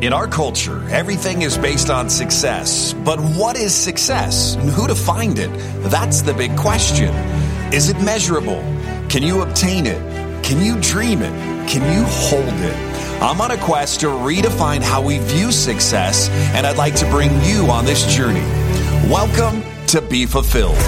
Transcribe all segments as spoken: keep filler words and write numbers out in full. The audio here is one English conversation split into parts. In our culture, everything is based on success. But what is success and who defined it? That's the big question. Is it measurable? Can you obtain it? Can you dream it? Can you hold it? I'm on a quest to redefine how we view success, and I'd like to bring you on this journey. Welcome to Be Fulfilled.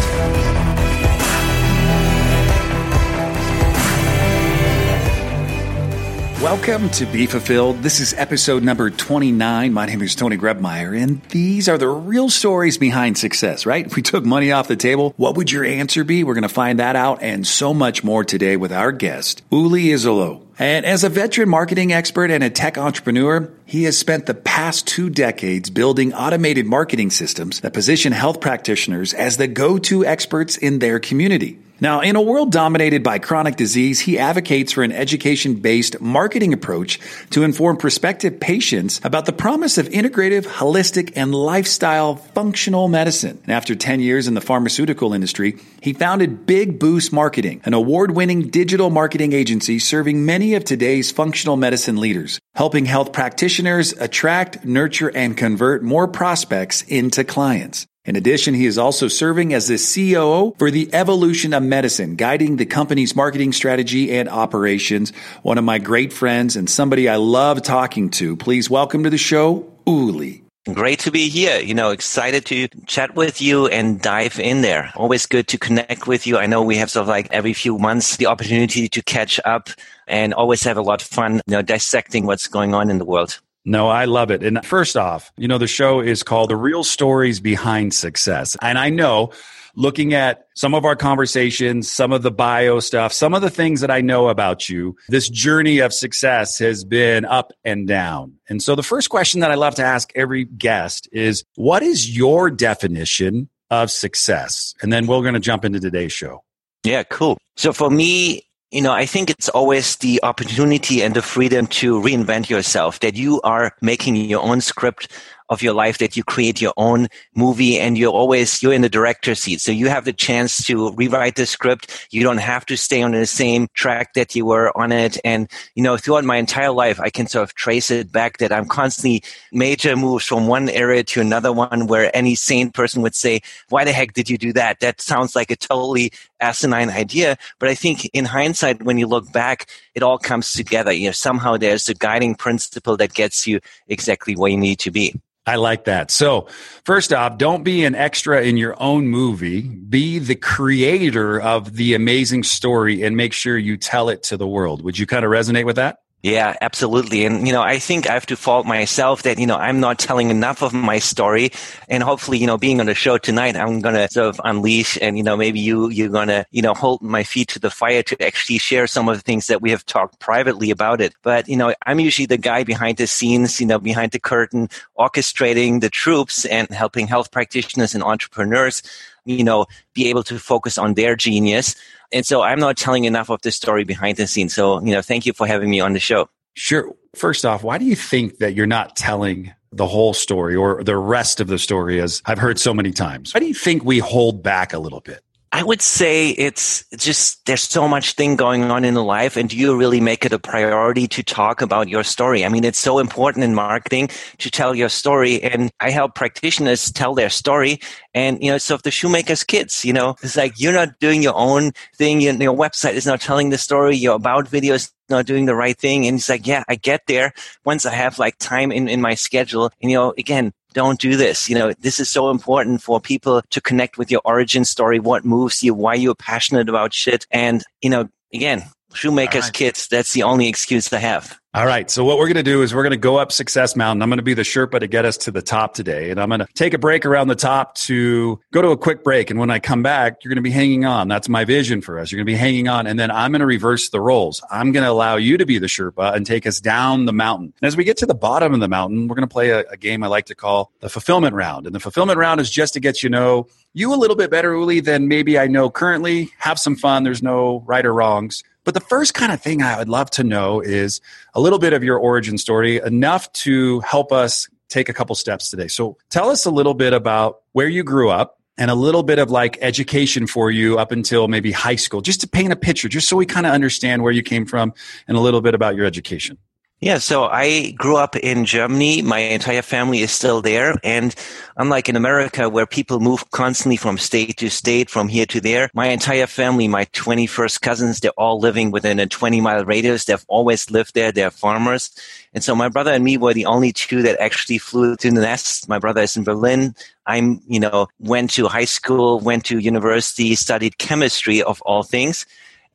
Welcome to Be Fulfilled. This is episode number twenty-nine. My name is Tony Grebmeier, and these are the real stories behind success, right? If we took money off the table, what would your answer be? We're going to find that out and so much more today with our guest, Uli Isolo. And as a veteran marketing expert and a tech entrepreneur, he has spent the past two decades building automated marketing systems that position health practitioners as the go-to experts in their community. Now, in a world dominated by chronic disease, he advocates for an education-based marketing approach to inform prospective patients about the promise of integrative, holistic, and lifestyle functional medicine. And after ten years in the pharmaceutical industry, he founded Big Boost Marketing, an award-winning digital marketing agency serving many of today's functional medicine leaders, helping health practitioners attract, nurture, and convert more prospects into clients. In addition, he is also serving as the C O O for the Evolution of Medicine, guiding the company's marketing strategy and operations. One of my great friends and somebody I love talking to. Please welcome to the show, Uli. Great to be here. You know, excited to chat with you and dive in there. Always good to connect with you. I know we have sort of like every few months the opportunity to catch up and always have a lot of fun, you know, dissecting what's going on in the world. No, I love it. And first off, you know, the show is called The Real Stories Behind Success. And I know looking at some of our conversations, some of the bio stuff, some of the things that I know about you, this journey of success has been up and down. And so the first question that I love to ask every guest is, what is your definition of success? And then we're going to jump into today's show. Yeah, cool. So for me, you know, I think it's always the opportunity and the freedom to reinvent yourself, that you are making your own script of your life, that you create your own movie, and you're always, you're in the director's seat. So you have the chance to rewrite the script. You don't have to stay on the same track that you were on it. And, you know, throughout my entire life, I can sort of trace it back that I'm constantly major moves from one area to another one where any sane person would say, why the heck did you do that? That sounds like a totally asinine idea. But I think in hindsight, when you look back, it all comes together. You know, somehow there's a guiding principle that gets you exactly where you need to be. I like that. So first off, don't be an extra in your own movie. Be the creator of the amazing story and make sure you tell it to the world. Would you kind of resonate with that? Yeah, absolutely. And, you know, I think I have to fault myself that, you know, I'm not telling enough of my story. And hopefully, you know, being on the show tonight, I'm going to sort of unleash and, you know, maybe you, you're going to, you know, hold my feet to the fire to actually share some of the things that we have talked privately about it. But, you know, I'm usually the guy behind the scenes, you know, behind the curtain, orchestrating the troops and helping health practitioners and entrepreneurs, you know, be able to focus on their genius. And so I'm not telling enough of the story behind the scenes. So, you know, thank you for having me on the show. Sure. First off, why do you think that you're not telling the whole story or the rest of the story, as I've heard so many times? Why do you think we hold back a little bit? I would say it's just there's so much thing going on in life, and do you really make it a priority to talk about your story? I mean, it's so important in marketing to tell your story, and I help practitioners tell their story. And, you know, so if the shoemaker's kids, you know, it's like you're not doing your own thing. Your, your website is not telling the story. Your about video is not doing the right thing. And it's like, yeah, I get there once I have like time in, in my schedule. And, you know, again, don't do this. You know, this is so important for people to connect with your origin story, what moves you, why you're passionate about shit. And, you know, again, shoemaker's right. Kids, that's the only excuse I have. All right. So what we're going to do is we're going to go up Success Mountain. I'm going to be the Sherpa to get us to the top today. And I'm going to take a break around the top to go to a quick break. And when I come back, you're going to be hanging on. That's my vision for us. You're going to be hanging on. And then I'm going to reverse the roles. I'm going to allow you to be the Sherpa and take us down the mountain. And as we get to the bottom of the mountain, we're going to play a, a game I like to call the fulfillment round. And the fulfillment round is just to get you know you a little bit better, Uli, than maybe I know currently. Have some fun. There's no right or wrongs. But the first kind of thing I would love to know is a little bit of your origin story, enough to help us take a couple steps today. So tell us a little bit about where you grew up and a little bit of like education for you up until maybe high school, just to paint a picture, just so we kind of understand where you came from and a little bit about your education. Yeah, so I grew up in Germany. My entire family is still there. And unlike in America, where people move constantly from state to state, from here to there, my entire family, my twenty-first cousins, they're all living within a twenty-mile radius. They've always lived there. They're farmers. And so my brother and me were the only two that actually flew to the nest. My brother is in Berlin. I'm, you know, went to high school, went to university, studied chemistry of all things.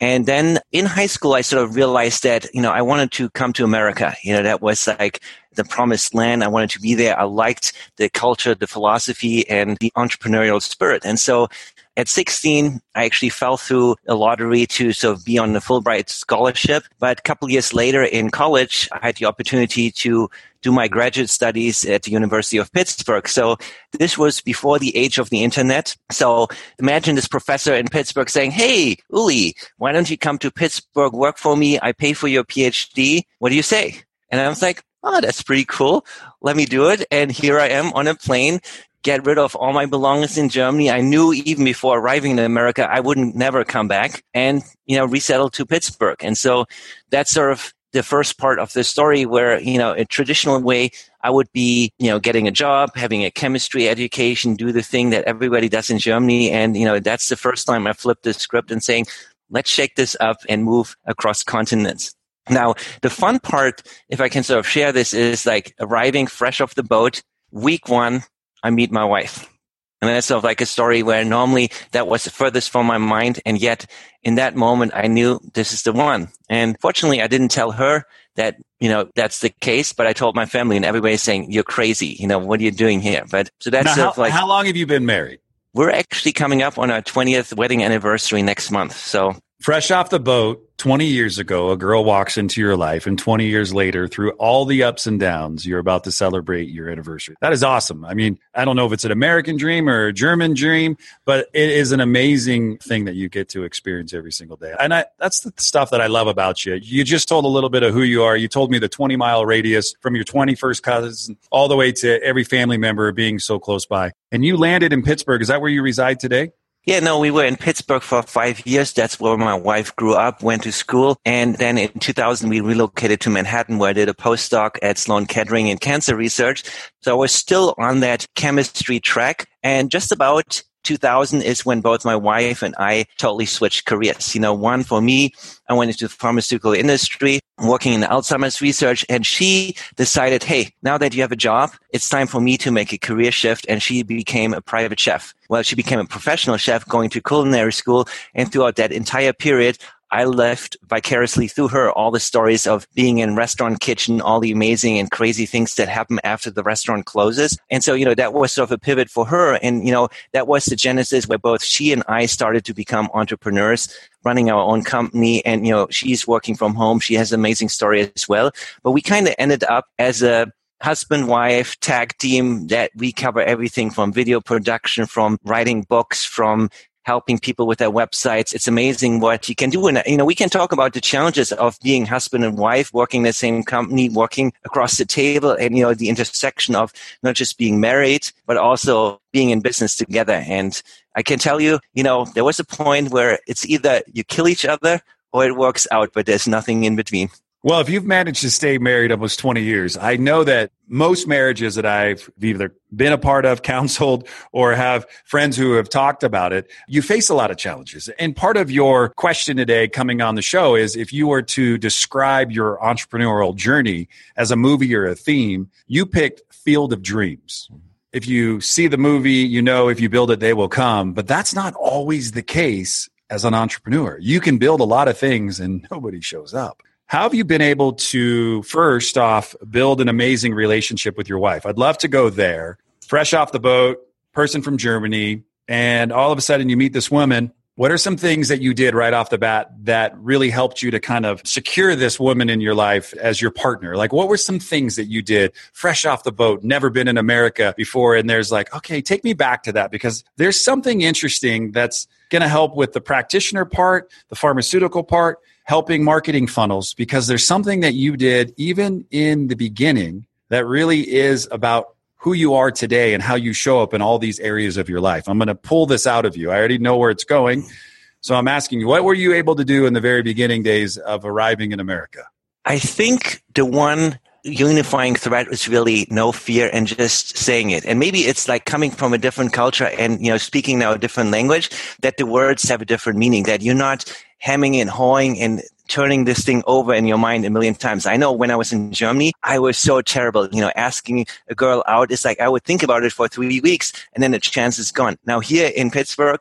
And then in high school, I sort of realized that, you know, I wanted to come to America. You know, that was like the promised land. I wanted to be there. I liked the culture, the philosophy, and the entrepreneurial spirit. And so at sixteen, I actually fell through a lottery to sort of be on the Fulbright scholarship. But a couple of years later in college, I had the opportunity to do my graduate studies at the University of Pittsburgh. So this was before the age of the internet. So imagine this professor in Pittsburgh saying, "Hey, Uli, why don't you come to Pittsburgh, work for me? I pay for your PhD. What do you say?" And I was like, "Oh, that's pretty cool. Let me do it." And here I am on a plane. Get rid of all my belongings in Germany. I knew even before arriving in America, I wouldn't never come back, and, you know, resettled to Pittsburgh. And so that's sort of the first part of the story where, you know, a traditional way I would be, you know, getting a job, having a chemistry education, do the thing that everybody does in Germany. And, you know, that's the first time I flipped the script and saying, let's shake this up and move across continents. Now, the fun part, if I can sort of share this, is like arriving fresh off the boat, week one, I meet my wife. And that's sort of like a story where normally that was the furthest from my mind. And yet in that moment, I knew this is the one. And fortunately, I didn't tell her that, you know, that's the case, but I told my family, and everybody's saying, "You're crazy. You know, what are you doing here?" But so that's now, sort of how, like, how long have you been married? We're actually coming up on our twentieth wedding anniversary next month. So fresh off the boat, twenty years ago, a girl walks into your life, and twenty years later, through all the ups and downs, you're about to celebrate your anniversary. That is awesome. I mean, I don't know if it's an American dream or a German dream, but it is an amazing thing that you get to experience every single day. And I, that's the stuff that I love about you. You just told a little bit of who you are. You told me the twenty-mile radius from your twenty-first cousin all the way to every family member being so close by. And you landed in Pittsburgh. Is that where you reside today? Yeah, no, we were in Pittsburgh for five years. That's where my wife grew up, went to school. And then in two thousand, we relocated to Manhattan, where I did a postdoc at Sloan Kettering in cancer research. So I was still on that chemistry track. And just about two thousand is when both my wife and I totally switched careers. You know, one for me, I went into the pharmaceutical industry, working in Alzheimer's research. And she decided, hey, now that you have a job, it's time for me to make a career shift. And she became a private chef. Well, she became a professional chef going to culinary school. And throughout that entire period, I lived vicariously through her all the stories of being in restaurant kitchen, all the amazing and crazy things that happen after the restaurant closes. And so, you know, that was sort of a pivot for her. And, you know, that was the genesis where both she and I started to become entrepreneurs, running our own company. And, you know, she's working from home. She has an amazing story as well. But we kind of ended up as a husband, wife, tag team that we cover everything from video production, from writing books, from helping people with their websites. It's amazing what you can do. And, you know, we can talk about the challenges of being husband and wife, working in the same company, working across the table, and, you know, the intersection of not just being married, but also being in business together. And I can tell you, you know, there was a point where it's either you kill each other or it works out, but there's nothing in between. Well, if you've managed to stay married almost twenty years, I know that most marriages that I've either been a part of, counseled, or have friends who have talked about it, you face a lot of challenges. And part of your question today coming on the show is, if you were to describe your entrepreneurial journey as a movie or a theme, you picked Field of Dreams. If you see the movie, you know, if you build it, they will come. But that's not always the case as an entrepreneur. You can build a lot of things and nobody shows up. How have you been able to, first off, build an amazing relationship with your wife? I'd love to go there. Fresh off the boat, person from Germany, and all of a sudden you meet this woman. What are some things that you did right off the bat that really helped you to kind of secure this woman in your life as your partner? Like, what were some things that you did fresh off the boat, never been in America before? And there's like, okay, take me back to that, because there's something interesting that's going to help with the practitioner part, the pharmaceutical part, helping marketing funnels, because there's something that you did even in the beginning that really is about who you are today and how you show up in all these areas of your life. I'm going to pull this out of you. I already know where it's going. So I'm asking you, what were you able to do in the very beginning days of arriving in America? I think the one unifying thread is really no fear and just saying it. And maybe it's like coming from a different culture and, you know, speaking now a different language, that the words have a different meaning, that you're not hemming and hawing and turning this thing over in your mind a million times. I know when I was in Germany, I was so terrible. You know, asking a girl out is like, I would think about it for three weeks and then the chance is gone. Now here in Pittsburgh,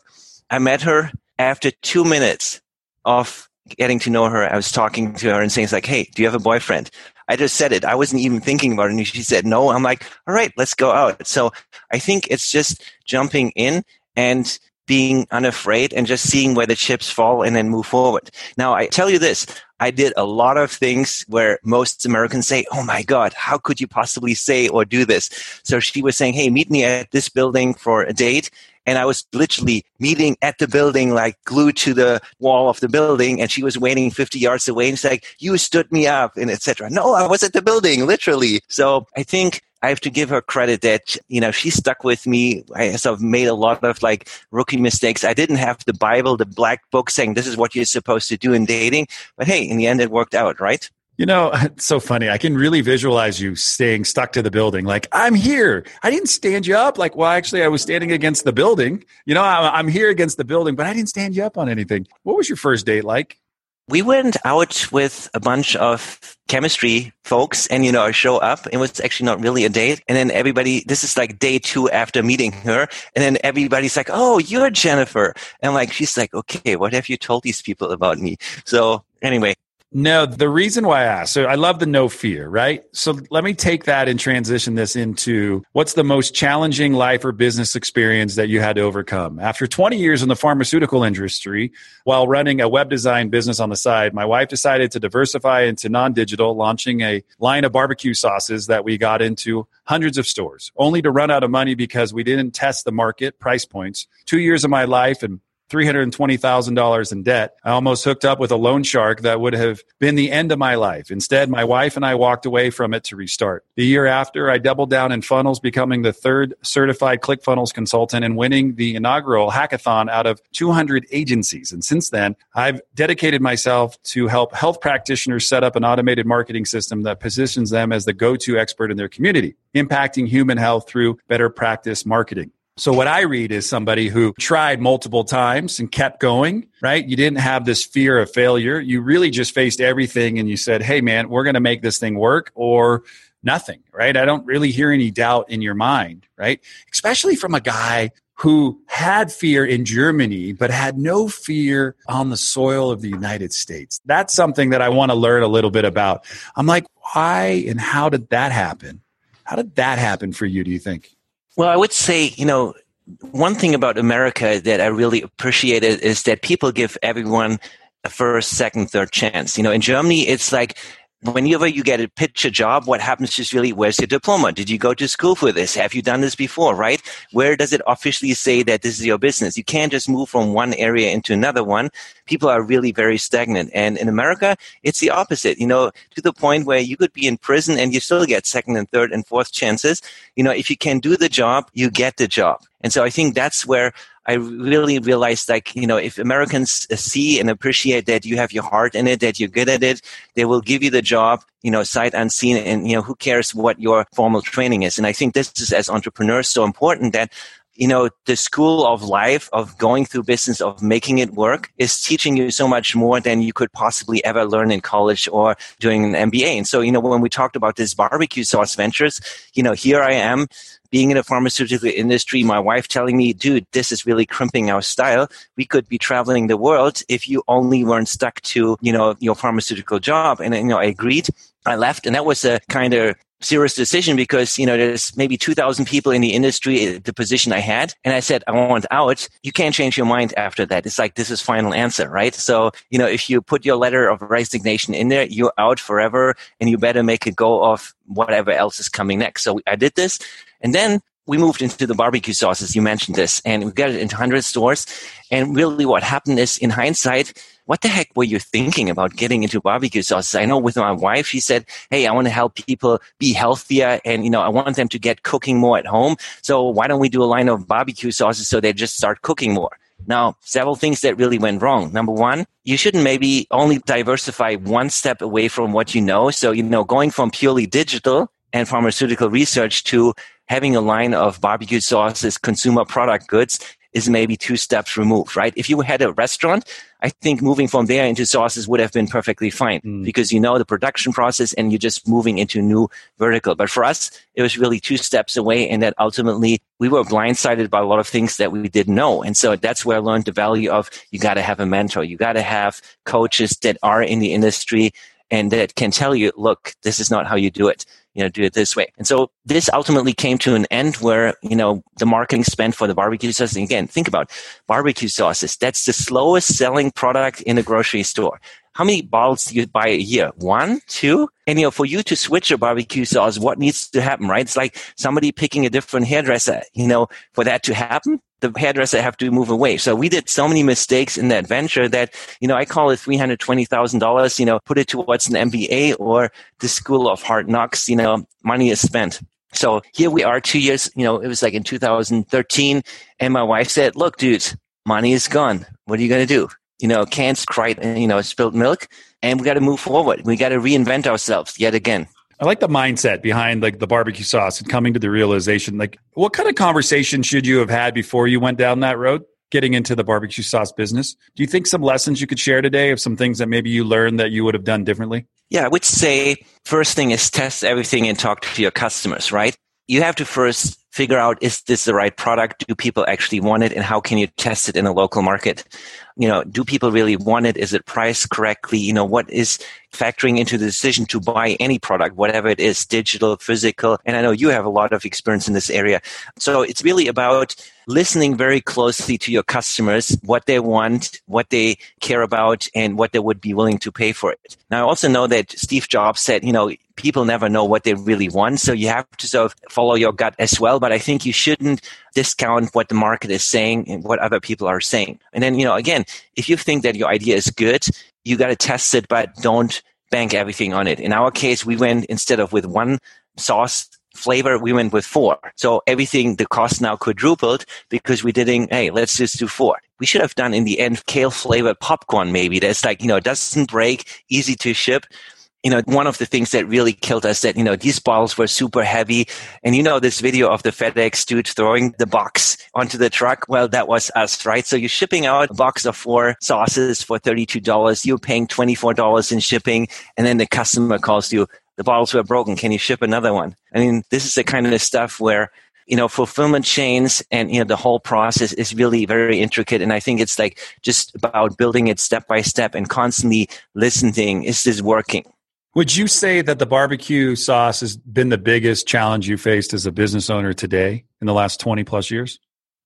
I met her after two minutes of getting to know her. I was talking to her and saying, it's like, hey, do you have a boyfriend? I just said it. I wasn't even thinking about it. And she said, no. I'm like, all right, let's go out. So I think it's just jumping in and being unafraid and just seeing where the chips fall and then move forward. Now, I tell you this, I did a lot of things where most Americans say, oh my God, how could you possibly say or do this? So she was saying, hey, meet me at this building for a date. And I was literally meeting at the building, like glued to the wall of the building. And she was waiting fifty yards away. And she's like, you stood me up, and et cetera. No, I was at the building, literally. So I think I have to give her credit that, you know, she stuck with me. I sort of made a lot of like rookie mistakes. I didn't have the Bible, the black book saying this is what you're supposed to do in dating. But hey, in the end, it worked out, right? You know, it's so funny. I can really visualize you staying stuck to the building. Like, I'm here. I didn't stand you up. Like, well, actually, I was standing against the building. You know, I'm here against the building, but I didn't stand you up on anything. What was your first date like? We went out with a bunch of chemistry folks and, you know, I show up. It was actually not really a date. And then everybody, this is like day two after meeting her. And then everybody's like, oh, you're Jennifer. And like, she's like, okay, what have you told these people about me? So anyway. No, the reason why I asked, so I love the no fear, right? So let me take that and transition this into what's the most challenging life or business experience that you had to overcome. After twenty years in the pharmaceutical industry, while running a web design business on the side, my wife decided to diversify into non-digital, launching a line of barbecue sauces that we got into hundreds of stores, only to run out of money because we didn't test the market price points. Two years of my life and three hundred twenty thousand dollars in debt. I almost hooked up with a loan shark that would have been the end of my life. Instead, my wife and I walked away from it to restart. The year after, I doubled down in funnels, becoming the third certified ClickFunnels consultant and winning the inaugural hackathon out of two hundred agencies. And since then, I've dedicated myself to help health practitioners set up an automated marketing system that positions them as the go-to expert in their community, impacting human health through better practice marketing. So what I read is somebody who tried multiple times and kept going, right? You didn't have this fear of failure. You really just faced everything and you said, hey man, we're going to make this thing work or nothing, right? I don't really hear any doubt in your mind, right? Especially from a guy who had fear in Germany, but had no fear on the soil of the United States. That's something that I want to learn a little bit about. I'm like, why and how did that happen? How did that happen for you, do you think? Well, I would say, you know, one thing about America that I really appreciated is that people give everyone a first, second, third chance. You know, in Germany, it's like whenever you get a pitch a job, what happens is really, where's your diploma? Did you go to school for this? Have you done this before, right? Where does it officially say that this is your business? You can't just move from one area into another one. People are really very stagnant. And in America, it's the opposite, you know, to the point where you could be in prison and you still get second and third and fourth chances. You know, if you can do the job, you get the job. And so I think that's where I really realized, like, you know, if Americans see and appreciate that you have your heart in it, that you're good at it, they will give you the job, you know, sight unseen. And, you know, who cares what your formal training is? And I think this is, as entrepreneurs, so important that, you know, the school of life, of going through business, of making it work is teaching you so much more than you could possibly ever learn in college or doing an M B A. And so, you know, when we talked about this barbecue sauce ventures, you know, here I am being in the pharmaceutical industry, my wife telling me, dude, this is really crimping our style. We could be traveling the world if you only weren't stuck to, you know, your pharmaceutical job. And, you know, I agreed. I left, and that was a kind of serious decision because, you know, there's maybe two thousand people in the industry, the position I had. And I said, I want out. You can't change your mind after that. It's like, this is final answer, right? So, you know, if you put your letter of resignation in there, you're out forever and you better make it go of whatever else is coming next. So I did this. And then we moved into the barbecue sauces. You mentioned this, and we got it into one hundred stores. And really what happened is, in hindsight, what the heck were you thinking about getting into barbecue sauces? I know with my wife, she said, hey, I want to help people be healthier and, you know, I want them to get cooking more at home. So why don't we do a line of barbecue sauces so they just start cooking more? Now, several things that really went wrong. Number one, you shouldn't maybe only diversify one step away from what you know. So, you know, going from purely digital and pharmaceutical research to having a line of barbecue sauces, consumer product goods is maybe two steps removed, right? If you had a restaurant, I think moving from there into sauces would have been perfectly fine mm. because you know the production process and you're just moving into new vertical. But for us, it was really two steps away, and that ultimately we were blindsided by a lot of things that we didn't know. And so that's where I learned the value of you got to have a mentor. You got to have coaches that are in the industry and that can tell you, look, this is not how you do it. You know, do it this way. And so this ultimately came to an end where, you know, the marketing spend for the barbecue sauces, and again, think about barbecue sauces. That's the slowest selling product in a grocery store. How many bottles do you buy a year? One, two? And, you know, for you to switch a barbecue sauce, what needs to happen, right? It's like somebody picking a different hairdresser, you know, for that to happen, the hairdresser have to move away. So we did so many mistakes in that venture that, you know, I call it three hundred twenty thousand dollars, you know, put it towards an M B A or the school of hard knocks, you know, money is spent. So here we are two years, you know, it was like in two thousand thirteen. And my wife said, look, dude, money is gone. What are you going to do? You know, cans cried, you know, spilled milk, and we got to move forward. We got to reinvent ourselves yet again. I like the mindset behind like the barbecue sauce and coming to the realization, like what kind of conversation should you have had before you went down that road, getting into the barbecue sauce business? Do you think some lessons you could share today of some things that maybe you learned that you would have done differently? Yeah, I would say first thing is test everything and talk to your customers, right? You have to first figure out, is this the right product? Do people actually want it? And how can you test it in a local market? You know, do people really want it? Is it priced correctly? You know, what is factoring into the decision to buy any product, whatever it is, digital, physical? And I know you have a lot of experience in this area. So it's really about listening very closely to your customers, what they want, what they care about, and what they would be willing to pay for it. Now, I also know that Steve Jobs said, you know, people never know what they really want. So you have to sort of follow your gut as well. But I think you shouldn't discount what the market is saying and what other people are saying. And then, you know, again, if you think that your idea is good, you got to test it, but don't bank everything on it. In our case, we went instead of with one sauce flavor, we went with four. So everything, the cost now quadrupled because we didn't, hey, let's just do four. We should have done in the end kale flavored popcorn maybe. That's like, you know, it doesn't break, easy to ship. You know, one of the things that really killed us that, you know, these bottles were super heavy. And you know, this video of the FedEx dude throwing the box onto the truck. Well, that was us, right? So you're shipping out a box of four sauces for thirty-two dollars. You're paying twenty-four dollars in shipping. And then the customer calls you, the bottles were broken. Can you ship another one? I mean, this is the kind of stuff where, you know, fulfillment chains and, you know, the whole process is really very intricate. And I think it's like just about building it step by step and constantly listening. Is this working? Would you say that the barbecue sauce has been the biggest challenge you faced as a business owner today in the last twenty plus years?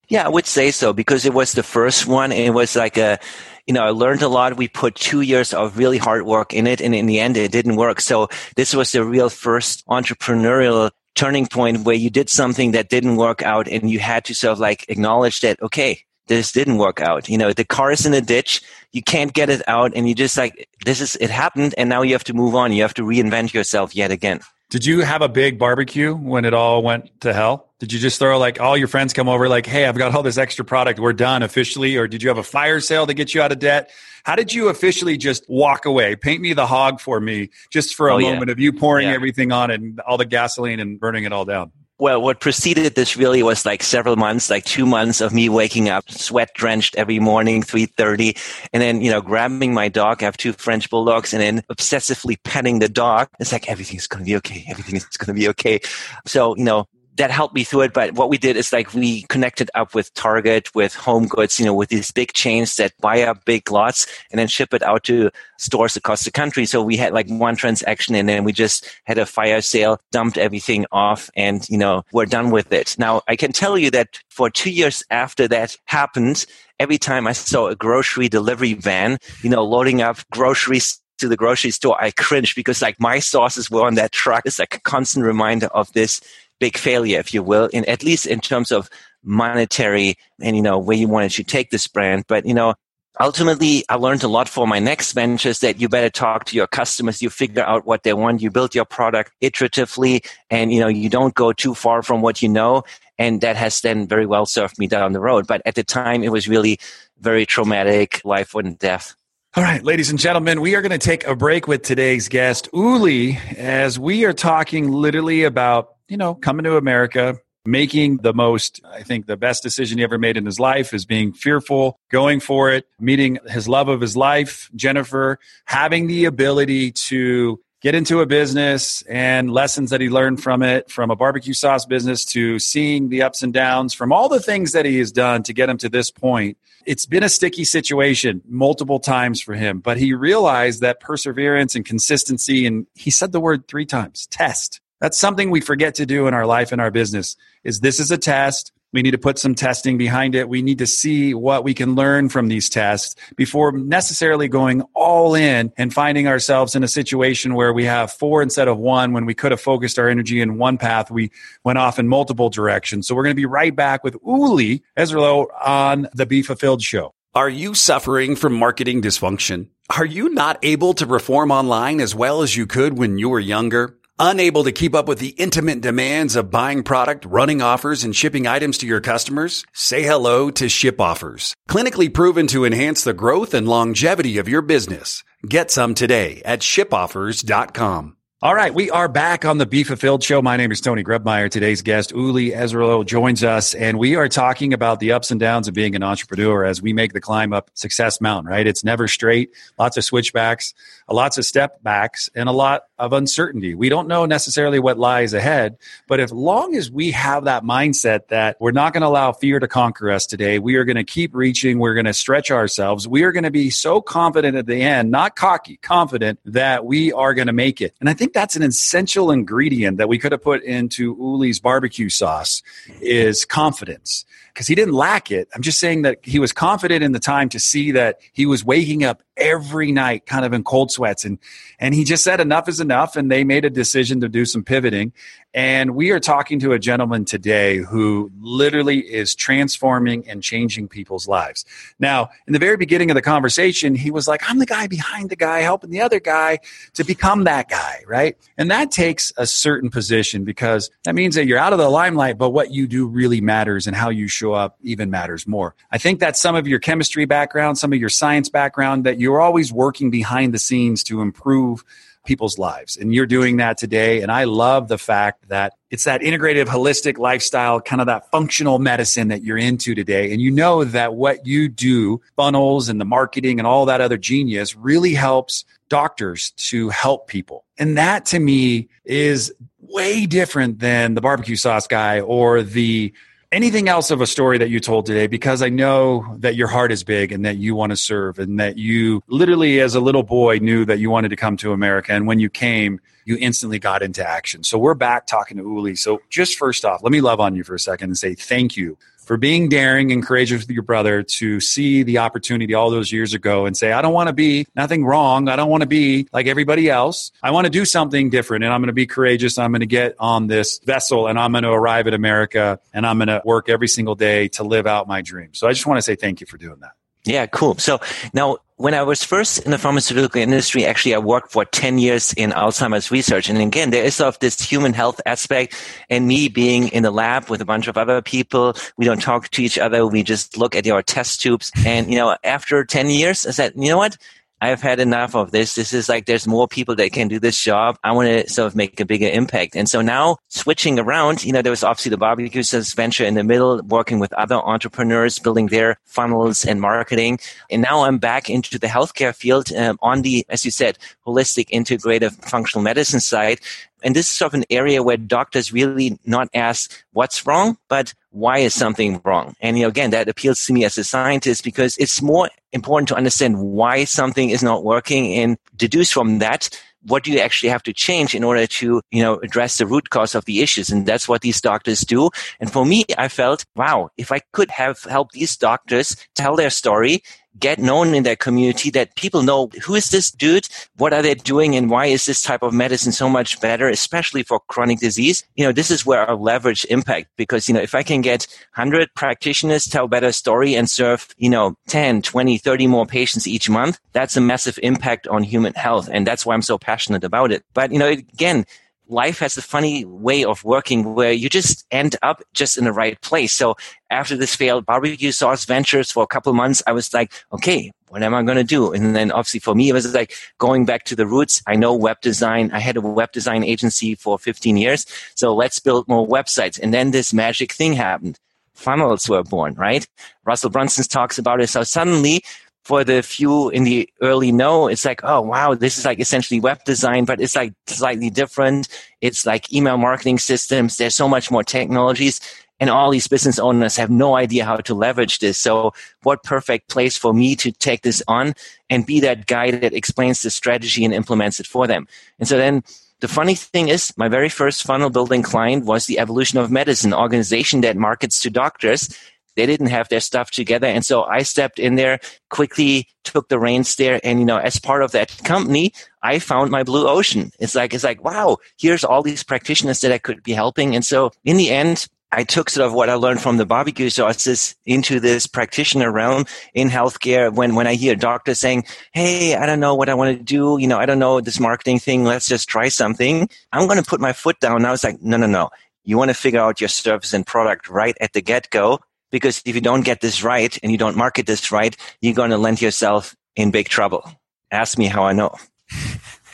Yeah, I would say so because it was the first one. And it was like a, you know, I learned a lot. We put two years of really hard work in it. And in the end, it didn't work. So this was the real first entrepreneurial turning point where you did something that didn't work out. And you had to sort of like acknowledge that, okay, this didn't work out. You know, the car is in a ditch. You can't get it out. And you just like, this is, it happened. And now you have to move on. You have to reinvent yourself yet again. Did you have a big barbecue when it all went to hell? Did you just throw like all your friends come over like, hey, I've got all this extra product. We're done officially. Or did you have a fire sale to get you out of debt? How did you officially just walk away? Paint me the hog for me just for a oh, moment yeah. of you pouring yeah. everything on and all the gasoline and burning it all down. Well, what preceded this really was like several months, like two months of me waking up sweat-drenched every morning, three thirty, and then, you know, grabbing my dog. I have two French bulldogs and then obsessively petting the dog. It's like, everything's going to be okay. Everything is going to be okay. So, you know, that helped me through it. But what we did is like we connected up with Target, with Home Goods, you know, with these big chains that buy up big lots and then ship it out to stores across the country. So we had like one transaction and then we just had a fire sale, dumped everything off and, you know, we're done with it. Now, I can tell you that for two years after that happened, every time I saw a grocery delivery van, you know, loading up groceries to the grocery store, I cringed because like my sauces were on that truck. It's like a constant reminder of this big failure, if you will, in at least in terms of monetary and, you know, where you wanted to take this brand. But, you know, ultimately, I learned a lot for my next ventures that you better talk to your customers. You figure out what they want. You build your product iteratively, and you know you don't go too far from what you know. And that has then very well served me down the road. But at the time, it was really very traumatic, life and death. All right, ladies and gentlemen, we are going to take a break with today's guest, Uli, as we are talking literally about, you know, coming to America, making the most, I think the best decision he ever made in his life is being fearful, going for it, meeting his love of his life, Jennifer, having the ability to get into a business and lessons that he learned from it, from a barbecue sauce business to seeing the ups and downs, from all the things that he has done to get him to this point. It's been a sticky situation multiple times for him, but he realized that perseverance and consistency, and he said the word three times, test. That's something we forget to do in our life and our business, is this is a test. We need to put some testing behind it. We need to see what we can learn from these tests before necessarily going all in and finding ourselves in a situation where we have four instead of one. When we could have focused our energy in one path, we went off in multiple directions. So we're going to be right back with Uli Isolo on the Be Fulfilled show. Are you suffering from marketing dysfunction? Are you not able to perform online as well as you could when you were younger? Unable to keep up with the intimate demands of buying product, running offers, and shipping items to your customers? Say hello to Ship Offers, clinically proven to enhance the growth and longevity of your business. Get some today at ship offers dot com. All right, we are back on the Be Fulfilled show. My name is Tony Grebmeier. Today's guest, Uli Isolo, joins us, and we are talking about the ups and downs of being an entrepreneur as we make the climb up Success Mountain, right? It's never straight, lots of switchbacks, lots of step backs, and a lot of uncertainty. We don't know necessarily what lies ahead, but as long as we have that mindset that we're not going to allow fear to conquer us today, we are going to keep reaching, we're going to stretch ourselves, we are going to be so confident at the end, not cocky, confident that we are going to make it. And I think that's an essential ingredient that we could have put into Uli's barbecue sauce is confidence, because he didn't lack it. I'm just saying that he was confident in the time to see that he was waking up every night kind of in cold sweats. And, and he just said enough is enough. And they made a decision to do some pivoting. And we are talking to a gentleman today who literally is transforming and changing people's lives. Now, in the very beginning of the conversation, he was like, I'm the guy behind the guy, helping the other guy to become that guy, right? And that takes a certain position, because that means that you're out of the limelight, but what you do really matters, and how you show up even matters more. I think that some of your chemistry background, some of your science background, that you You're always working behind the scenes to improve people's lives. And you're doing that today. And I love the fact that it's that integrative, holistic lifestyle, kind of that functional medicine that you're into today. And you know that what you do, funnels and the marketing and all that other genius, really helps doctors to help people. And that to me is way different than the barbecue sauce guy or the anything else of a story that you told today, because I know that your heart is big and that you want to serve, and that you literally as a little boy knew that you wanted to come to America. And when you came, you instantly got into action. So we're back talking to Uli. So just first off, let me love on you for a second and say thank you for being daring and courageous with your brother to see the opportunity all those years ago and say, I don't want to be nothing wrong. I don't want to be like everybody else. I want to do something different, and I'm going to be courageous. I'm going to get on this vessel, and I'm going to arrive at America, and I'm going to work every single day to live out my dream. So I just want to say thank you for doing that. Yeah, cool. So now, when I was first in the pharmaceutical industry, actually, I worked for ten years in Alzheimer's research. And again, there is sort of this human health aspect, and me being in the lab with a bunch of other people. We don't talk to each other. We just look at our test tubes. And, you know, after ten years, I said, you know what? I've had enough of this. This is like, there's more people that can do this job. I want to sort of make a bigger impact. And so now switching around, you know, there was obviously the barbecue sauce venture in the middle, working with other entrepreneurs, building their funnels and marketing. And now I'm back into the healthcare field um, on the, as you said, holistic, integrative, functional medicine side. And this is sort of an area where doctors really not ask what's wrong, but why is something wrong? And you know, again, that appeals to me as a scientist, because it's more important to understand why something is not working and deduce from that what do you actually have to change in order to, you know, address the root cause of the issues. And that's what these doctors do. And for me, I felt, wow, if I could have helped these doctors tell their story get known in their community, that people know, who is this dude? What are they doing? And why is this type of medicine so much better, especially for chronic disease? You know, this is where I leverage impact, because, you know, if I can get one hundred practitioners tell better story and serve, you know, ten, twenty, thirty more patients each month, that's a massive impact on human health. And that's why I'm so passionate about it. But, you know, again, life has a funny way of working where you just end up just in the right place. So after this failed barbecue sauce ventures for a couple of months, I was like, okay, what am I going to do? And then obviously for me, it was like going back to the roots. I know web design. I had a web design agency for fifteen years. So let's build more websites. And then this magic thing happened. Funnels were born, right? Russell Brunson talks about it. So suddenly, for the few in the early know, it's like, oh, wow, this is like essentially web design, but it's like slightly different. It's like email marketing systems. There's so much more technologies, and all these business owners have no idea how to leverage this. So what perfect place for me to take this on and be that guy that explains the strategy and implements it for them. And so then the funny thing is, my very first funnel building client was the Evolution of Medicine, an organization that markets to doctors. They didn't have their stuff together. And so I stepped in there, quickly took the reins there. And, you know, as part of that company, I found my blue ocean. It's like, it's like, wow, here's all these practitioners that I could be helping. And so in the end, I took sort of what I learned from the barbecue sauces into this practitioner realm in healthcare. When, when I hear doctors saying, hey, I don't know what I want to do. You know, I don't know this marketing thing. Let's just try something. I'm going to put my foot down. And I was like, no, no, no. You want to figure out your service and product right at the get-go. Because if you don't get this right and you don't market this right, you're going to land yourself in big trouble. Ask me how I know.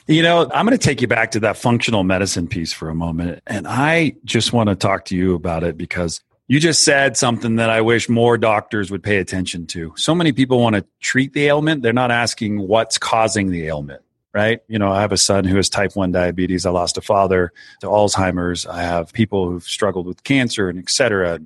You know, I'm going to take you back to that functional medicine piece for a moment. And I just want to talk to you about it because you just said something that I wish more doctors would pay attention to. So many people want to treat the ailment. They're not asking what's causing the ailment, right? You know, I have a son who has type one diabetes. I lost a father to Alzheimer's. I have people who've struggled with cancer and et cetera.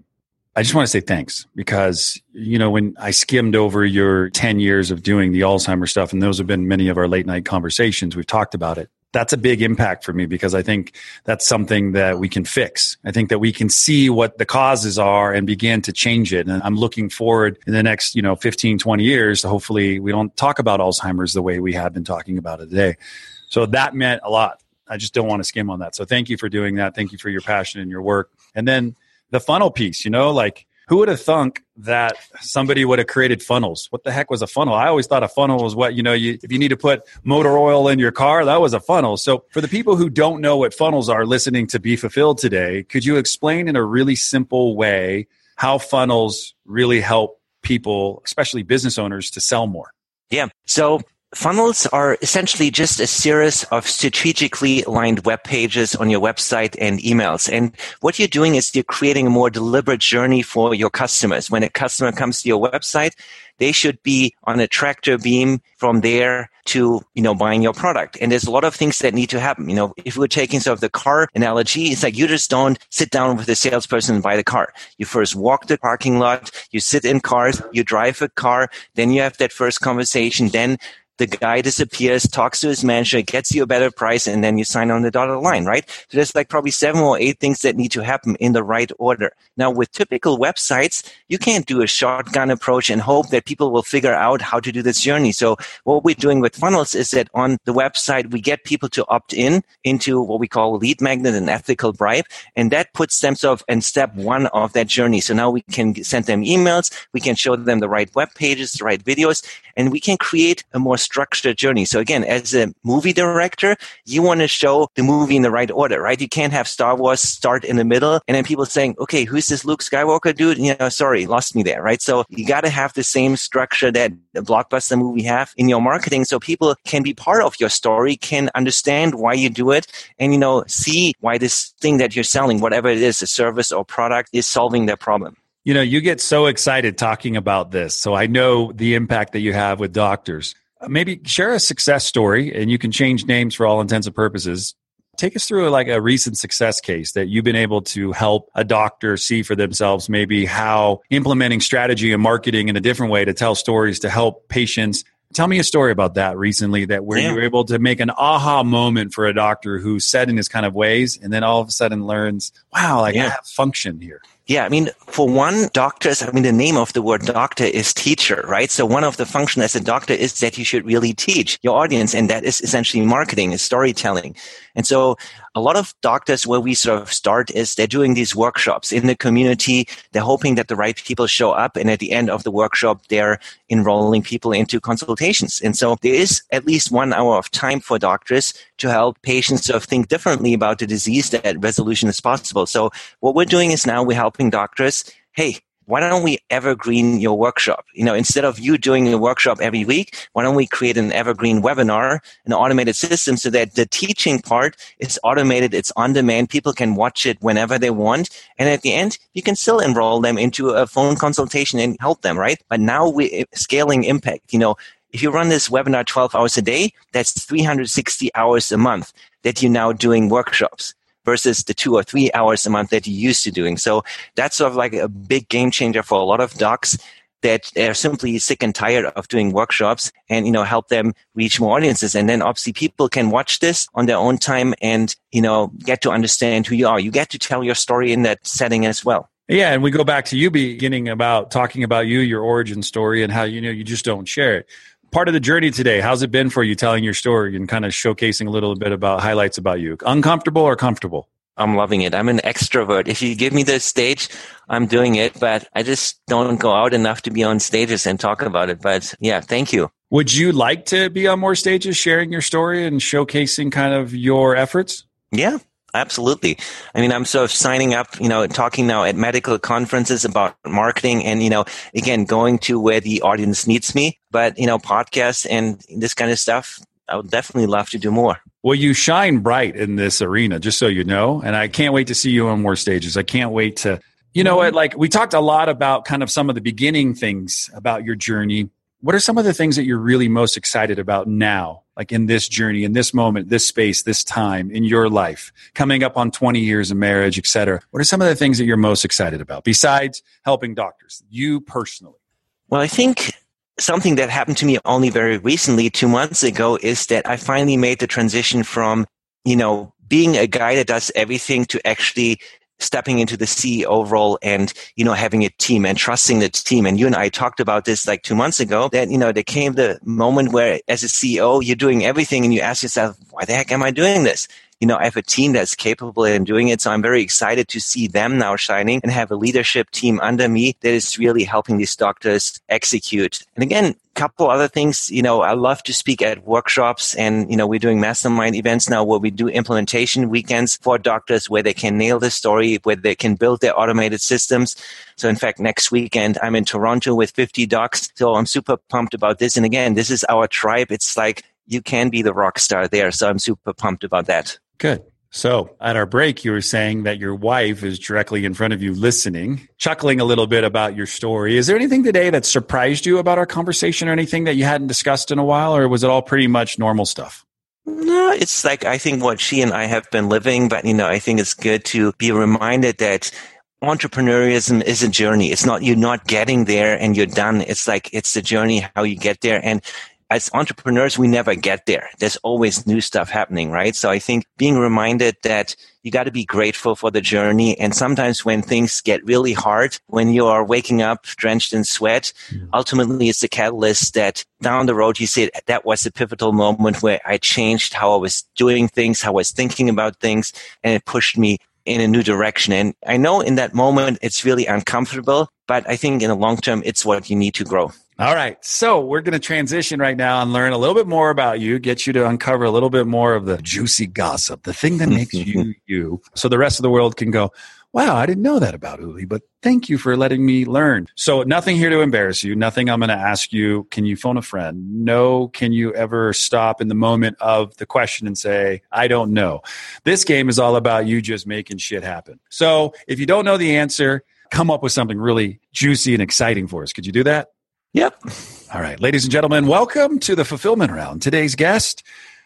I just want to say thanks because, you know, when I skimmed over your ten years of doing the Alzheimer's stuff, and those have been many of our late night conversations, we've talked about it. That's a big impact for me because I think that's something that we can fix. I think that we can see what the causes are and begin to change it. And I'm looking forward in the next, you know, fifteen, twenty years, to hopefully we don't talk about Alzheimer's the way we have been talking about it today. So that meant a lot. I just don't want to skim on that. So thank you for doing that. Thank you for your passion and your work. And then the funnel piece, you know, like who would have thunk that somebody would have created funnels? What the heck was a funnel? I always thought a funnel was what, you know, you, if you need to put motor oil in your car, that was a funnel. So for the people who don't know what funnels are listening to Be Fulfilled today, could you explain in a really simple way how funnels really help people, especially business owners, to sell more? Yeah. So funnels are essentially just a series of strategically aligned web pages on your website and emails. And what you're doing is you're creating a more deliberate journey for your customers. When a customer comes to your website, they should be on a tractor beam from there to, you know, buying your product. And there's a lot of things that need to happen. You know, if we're taking sort of the car analogy, it's like you just don't sit down with a salesperson and buy the car. You first walk the parking lot, you sit in cars, you drive a car, then you have that first conversation, then the guy disappears, talks to his manager, gets you a better price, and then you sign on the dotted line, right? So there's like probably seven or eight things that need to happen in the right order. Now, with typical websites, you can't do a shotgun approach and hope that people will figure out how to do this journey. So what we're doing with funnels is that on the website, we get people to opt in into what we call lead magnet and ethical bribe, and that puts them sort of in step one of that journey. So now we can send them emails, we can show them the right web pages, the right videos, and we can create a more structured journey. So again, as a movie director, you want to show the movie in the right order, right? You can't have Star Wars start in the middle and then people saying, okay, who's this Luke Skywalker dude? You know, sorry, lost me there, right? So you got to have the same structure that the blockbuster movie have in your marketing so people can be part of your story, can understand why you do it, and, you know, see why this thing that you're selling, whatever it is, a service or product, is solving their problem. You know, you get so excited talking about this. So I know the impact that you have with doctors. Maybe share a success story, and you can change names for all intents and purposes. Take us through like a recent success case that you've been able to help a doctor see for themselves, maybe how implementing strategy and marketing in a different way to tell stories to help patients. Tell me a story about that recently that where yeah. you were able to make an aha moment for a doctor who said in his kind of ways and then all of a sudden learns, wow, like yeah. I have function here. Yeah, I mean, for one, doctors, I mean, the name of the word doctor is teacher, right? So one of the functions as a doctor is that you should really teach your audience, and that is essentially marketing, is storytelling. And so a lot of doctors, where we sort of start, is they're doing these workshops in the community. They're hoping that the right people show up, and at the end of the workshop, they're enrolling people into consultations. And so there is at least one hour of time for doctors to help patients sort of think differently about the disease, that resolution is possible. So what we're doing is now we're helping doctors, hey, why don't we evergreen your workshop? You know, instead of you doing a workshop every week, why don't we create an evergreen webinar, an automated system, so that the teaching part is automated, it's on demand, people can watch it whenever they want. And at the end, you can still enroll them into a phone consultation and help them, right? But now we're scaling impact. You know, if you run this webinar twelve hours a day, that's three hundred sixty hours a month that you're now doing workshops, versus the two or three hours a month that you're used to doing. So that's sort of like a big game changer for a lot of docs that are simply sick and tired of doing workshops, and, you know, help them reach more audiences. And then obviously people can watch this on their own time and, you know, get to understand who you are. You get to tell your story in that setting as well. Yeah, and we go back to you beginning about talking about you, your origin story, and how, you know, you just don't share it. Part of the journey today, how's it been for you telling your story and kind of showcasing a little bit about highlights about you? Uncomfortable or comfortable? I'm loving it. I'm an extrovert. If you give me the stage, I'm doing it, but I just don't go out enough to be on stages and talk about it. But yeah, thank you. Would you like to be on more stages sharing your story and showcasing kind of your efforts? Yeah. Absolutely. I mean, I'm sort of signing up, you know, talking now at medical conferences about marketing and, you know, again, going to where the audience needs me. But, you know, podcasts and this kind of stuff, I would definitely love to do more. Well, you shine bright in this arena, just so you know. And I can't wait to see you on more stages. I can't wait to, you know what, like we talked a lot about kind of some of the beginning things about your journey. What are some of the things that you're really most excited about now, like in this journey, in this moment, this space, this time, in your life, coming up on twenty years of marriage, et cetera? What are some of the things that you're most excited about besides helping doctors, you personally? Well, I think something that happened to me only very recently, two months ago, is that I finally made the transition from, you know, being a guy that does everything to actually stepping into the C E O role and, you know, having a team and trusting the team. And you and I talked about this like two months ago that, you know, there came the moment where as a C E O, you're doing everything and you ask yourself, why the heck am I doing this? You know, I have a team that's capable of doing it. So I'm very excited to see them now shining and have a leadership team under me that is really helping these doctors execute. And again, a couple other things, you know, I love to speak at workshops and, you know, we're doing mastermind events now where we do implementation weekends for doctors where they can nail the story, where they can build their automated systems. So in fact, next weekend, I'm in Toronto with fifty docs. So I'm super pumped about this. And again, this is our tribe. It's like, you can be the rock star there. So I'm super pumped about that. Good. So at our break, you were saying that your wife is directly in front of you listening, chuckling a little bit about your story. Is there anything today that surprised you about our conversation or anything that you hadn't discussed in a while, or was it all pretty much normal stuff? No, it's like, I think what she and I have been living, but you know, I think it's good to be reminded that entrepreneurism is a journey. It's not, you're not getting there and you're done. It's like, it's the journey, how you get there. And as entrepreneurs, we never get there. There's always new stuff happening, right? So I think being reminded that you got to be grateful for the journey. And sometimes when things get really hard, when you are waking up drenched in sweat, ultimately it's the catalyst that down the road you say, that was the pivotal moment where I changed how I was doing things, how I was thinking about things, and it pushed me in a new direction. And I know in that moment, it's really uncomfortable, but I think in the long term, it's what you need to grow. All right. So we're going to transition right now and learn a little bit more about you, get you to uncover a little bit more of the juicy gossip, the thing that makes you, you. So the rest of the world can go, wow, I didn't know that about Uli, but thank you for letting me learn. So nothing here to embarrass you. Nothing I'm going to ask you. Can you phone a friend? No. Can you ever stop in the moment of the question and say, I don't know? This game is all about you just making shit happen. So if you don't know the answer, come up with something really juicy and exciting for us. Could you do that? Yep. All right. Ladies and gentlemen, welcome to the fulfillment round. Today's guest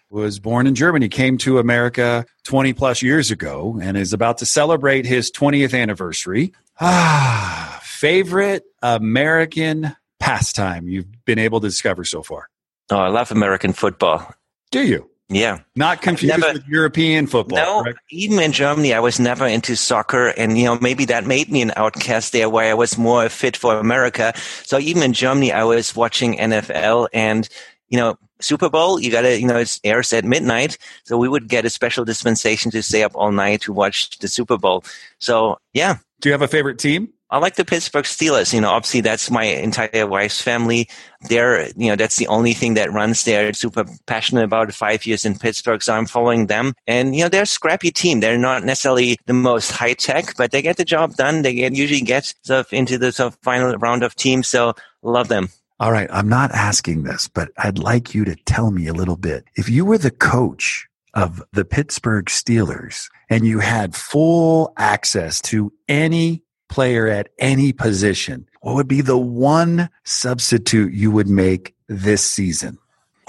was born in Germany, came to America twenty plus years ago, and is about to celebrate his twentieth anniversary. Ah, favorite American pastime you've been able to discover so far? Oh, I love American football. Do you? Yeah. Not confused never, with European football. No, correct? Even in Germany, I was never into soccer. And, you know, maybe that made me an outcast there where I was more fit for America. So even in Germany, I was watching N F L and, you know, Super Bowl, you got to, you know, it airs at midnight. So we would get a special dispensation to stay up all night to watch the Super Bowl. So, yeah. Do you have a favorite team? I like the Pittsburgh Steelers. You know, obviously that's my entire wife's family. They're, you know, that's the only thing that runs. They're super passionate about five years in Pittsburgh. So I'm following them. And, you know, they're a scrappy team. They're not necessarily the most high tech, but they get the job done. They get, usually get sort of into the sort of final round of teams. So love them. All right. I'm not asking this, but I'd like you to tell me a little bit. If you were the coach of the Pittsburgh Steelers and you had full access to any player at any position, what would be the one substitute you would make this season?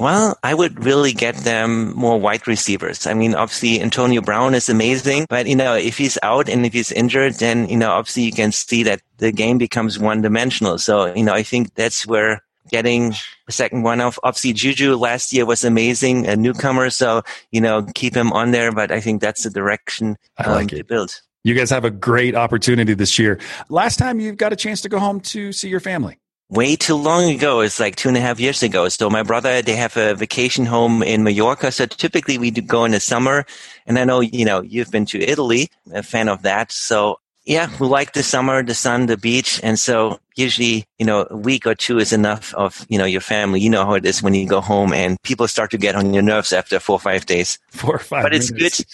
Well, I would really get them more wide receivers. I mean, obviously, Antonio Brown is amazing, but, you know, if he's out and if he's injured, then, you know, obviously you can see that the game becomes one-dimensional. So, you know, I think that's where getting a second one off. Obviously, Juju last year was amazing, a newcomer, so, you know, keep him on there, but I think that's the direction um, I like it. to build. You guys have a great opportunity this year. Last time you've got a chance to go home to see your family. Way too long ago. It's like two and a half years ago. So my brother, they have a vacation home in Mallorca. So typically we do go in the summer. And I know, you know, you've been to Italy, a fan of that. So yeah, we like the summer, the sun, the beach. And so usually, you know, a week or two is enough of, you know, your family. You know how it is when you go home and people start to get on your nerves after four or five days. Four or five But minutes. It's good.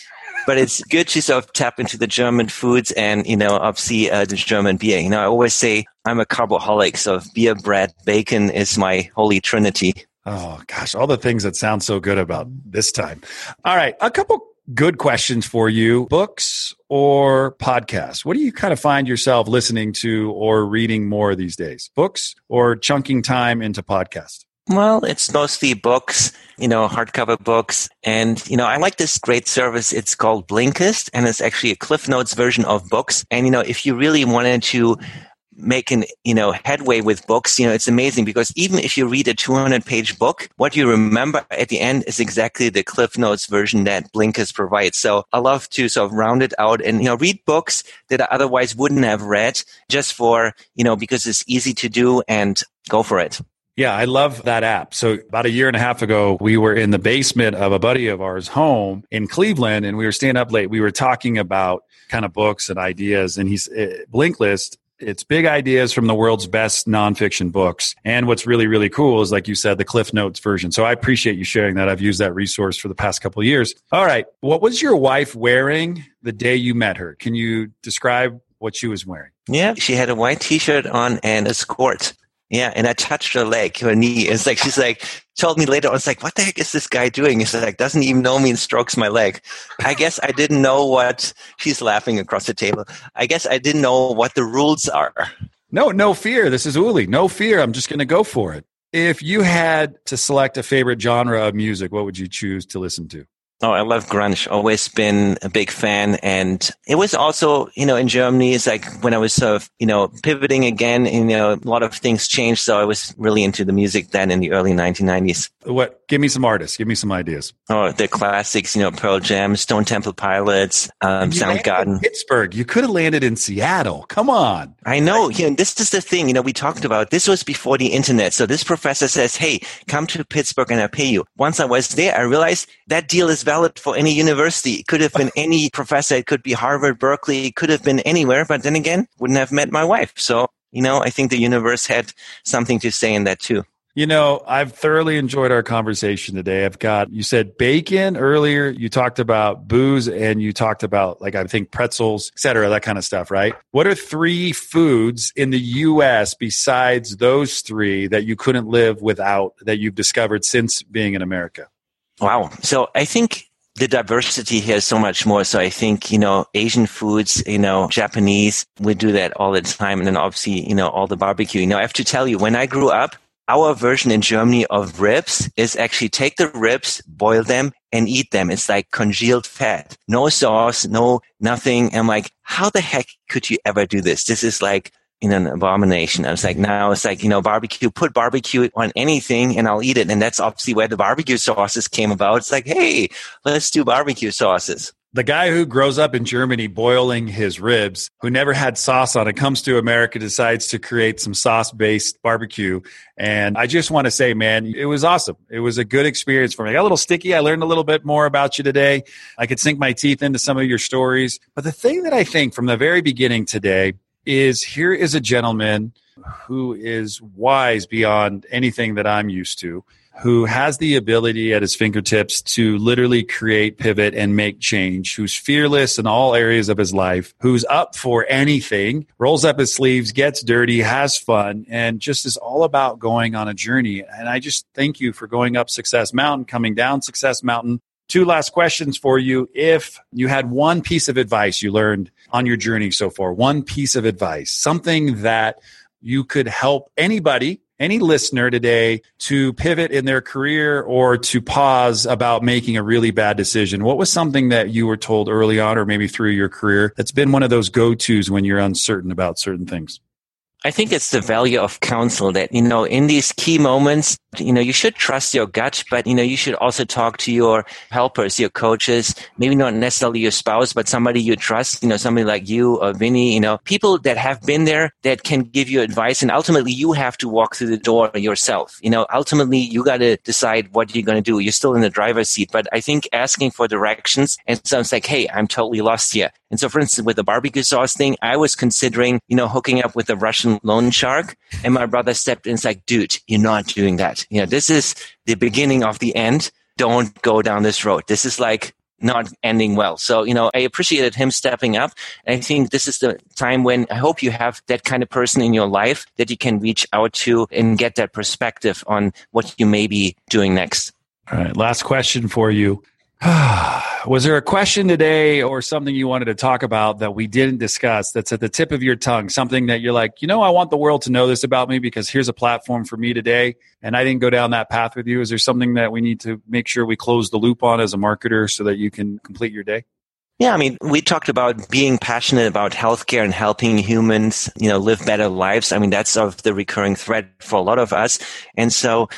But it's good to sort of tap into the German foods and, you know, obviously uh, the German beer. You know, I always say I'm a carboholic, so beer, bread, bacon is my holy trinity. Oh, gosh, all the things that sound so good about this time. All right, a couple good questions for you. Books or podcasts? What do you kind of find yourself listening to or reading more these days? Books or chunking time into podcasts? Well, it's mostly books, you know, hardcover books. And, you know, I like this great service. It's called Blinkist, and it's actually a Cliff Notes version of books. And, you know, if you really wanted to make an, you know, headway with books, you know, it's amazing because even if you read a two hundred page book, what you remember at the end is exactly the Cliff Notes version that Blinkist provides. So I love to sort of round it out and, you know, read books that I otherwise wouldn't have read just for, you know, because it's easy to do and go for it. Yeah, I love that app. So about a year and a half ago, we were in the basement of a buddy of ours' home in Cleveland, and we were staying up late. We were talking about kind of books and ideas, and he's Blinkist. It's big ideas from the world's best nonfiction books. And what's really, really cool is, like you said, the Cliff Notes version. So I appreciate you sharing that. I've used that resource for the past couple of years. All right. What was your wife wearing the day you met her? Can you describe what she was wearing? Yeah, she had a white T-shirt on and a skirt. Yeah, and I touched her leg, her knee. It's like, she's like, told me later, I was like, what the heck is this guy doing? He's like, doesn't even know me and strokes my leg. I guess I didn't know what, she's laughing across the table. I guess I didn't know what the rules are. No, no fear. This is Uli. No fear. I'm just going to go for it. If you had to select a favorite genre of music, what would you choose to listen to? Oh, I love grunge. Always been a big fan. And it was also, you know, in Germany, it's like when I was sort of, you know, pivoting again, you know, a lot of things changed. So I was really into the music then in the early nineteen nineties. What? Give me some artists. Give me some ideas. Oh, the classics, you know, Pearl Jam, Stone Temple Pilots, um, Soundgarden. Pittsburgh. You could have landed in Seattle. Come on. I know. Right. You know. This is the thing, you know, we talked about. This was before the internet. So this professor says, hey, come to Pittsburgh and I'll pay you. Once I was there, I realized that deal is valid for any university. It could have been any professor. It could be Harvard, Berkeley. It could have been anywhere. But then again, wouldn't have met my wife. So, you know, I think the universe had something to say in that too. You know, I've thoroughly enjoyed our conversation today. I've got, you said bacon earlier. You talked about booze and you talked about, like, I think pretzels, et cetera, that kind of stuff, right? What are three foods in the U S besides those three that you couldn't live without that you've discovered since being in America? Wow. So I think the diversity here is so much more. So I think, you know, Asian foods, you know, Japanese, we do that all the time. And then obviously, you know, all the barbecue. You know, I have to tell you, when I grew up, our version in Germany of ribs is actually take the ribs, boil them, and eat them. It's like congealed fat. No sauce, no nothing. I'm like, how the heck could you ever do this? This is like in an abomination. I was like, now it's like, you know, barbecue, put barbecue on anything and I'll eat it. And that's obviously where the barbecue sauces came about. It's like, hey, let's do barbecue sauces. The guy who grows up in Germany boiling his ribs, who never had sauce on it, comes to America, decides to create some sauce-based barbecue. And I just want to say, man, it was awesome. It was a good experience for me. I got a little sticky. I learned a little bit more about you today. I could sink my teeth into some of your stories. But the thing that I think from the very beginning today is, here is a gentleman who is wise beyond anything that I'm used to, who has the ability at his fingertips to literally create, pivot, and make change, who's fearless in all areas of his life, who's up for anything, rolls up his sleeves, gets dirty, has fun, and just is all about going on a journey. And I just thank you for going up Success Mountain, coming down Success Mountain. Two last questions for you. If you had one piece of advice you learned on your journey so far, one piece of advice, something that you could help anybody, any listener today, to pivot in their career or to pause about making a really bad decision, what was something that you were told early on or maybe through your career that's been one of those go-tos when you're uncertain about certain things? I think it's the value of counsel that, you know, in these key moments, you know, you should trust your gut, but, you know, you should also talk to your helpers, your coaches, maybe not necessarily your spouse, but somebody you trust, you know, somebody like you or Vinny, you know, people that have been there that can give you advice. And ultimately, you have to walk through the door yourself. You know, ultimately, you got to decide what you're going to do. You're still in the driver's seat, but I think asking for directions, and so it's like, hey, I'm totally lost here. And so, for instance, with the barbecue sauce thing, I was considering, you know, hooking up with a Russian loan shark. And my brother stepped in and was like, dude, you're not doing that. You know, this is the beginning of the end. Don't go down this road. This is like not ending well. So, you know, I appreciated him stepping up. And I think this is the time when I hope you have that kind of person in your life that you can reach out to and get that perspective on what you may be doing next. All right. Last question for you. Was there a question today or something you wanted to talk about that we didn't discuss that's at the tip of your tongue, something that you're like, you know, I want the world to know this about me because here's a platform for me today and I didn't go down that path with you? Is there something that we need to make sure we close the loop on as a marketer so that you can complete your day? Yeah, I mean, we talked about being passionate about healthcare and helping humans, you know, live better lives. I mean, that's sort of the recurring thread for a lot of us. And so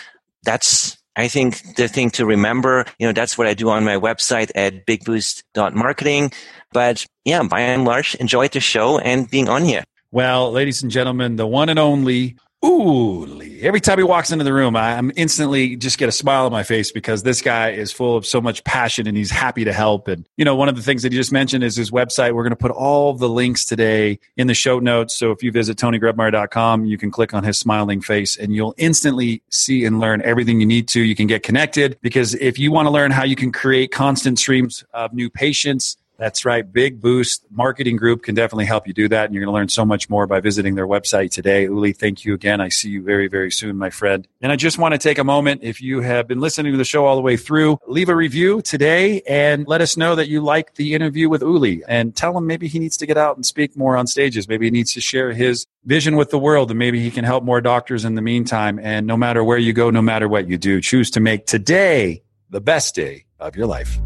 that's, I think, the thing to remember. You know, that's what I do on my website at big boost dot marketing. But yeah, by and large, enjoyed the show and being on here. Well, ladies and gentlemen, the one and only Uli. Every time he walks into the room, I'm instantly just get a smile on my face because this guy is full of so much passion and he's happy to help. And, you know, one of the things that you just mentioned is his website. We're going to put all the links today in the show notes. So if you visit tony grebmeier dot com, you can click on his smiling face and you'll instantly see and learn everything you need to. You can get connected because if you want to learn how you can create constant streams of new patients, that's right. Big Boost Marketing Group can definitely help you do that. And you're going to learn so much more by visiting their website today. Uli, thank you again. I see you very, very soon, my friend. And I just want to take a moment. If you have been listening to the show all the way through, leave a review today and let us know that you like the interview with Uli and tell him maybe he needs to get out and speak more on stages. Maybe he needs to share his vision with the world and maybe he can help more doctors in the meantime. And no matter where you go, no matter what you do, choose to make today the best day of your life.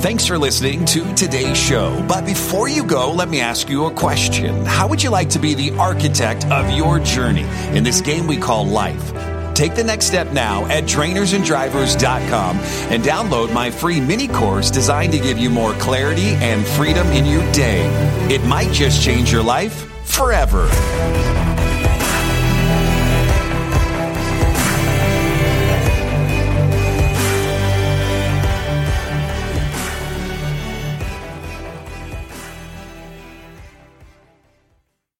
Thanks for listening to today's show. But before you go, let me ask you a question. How would you like to be the architect of your journey in this game we call life? Take the next step now at trainers and drivers dot com and download my free mini course designed to give you more clarity and freedom in your day. It might just change your life forever.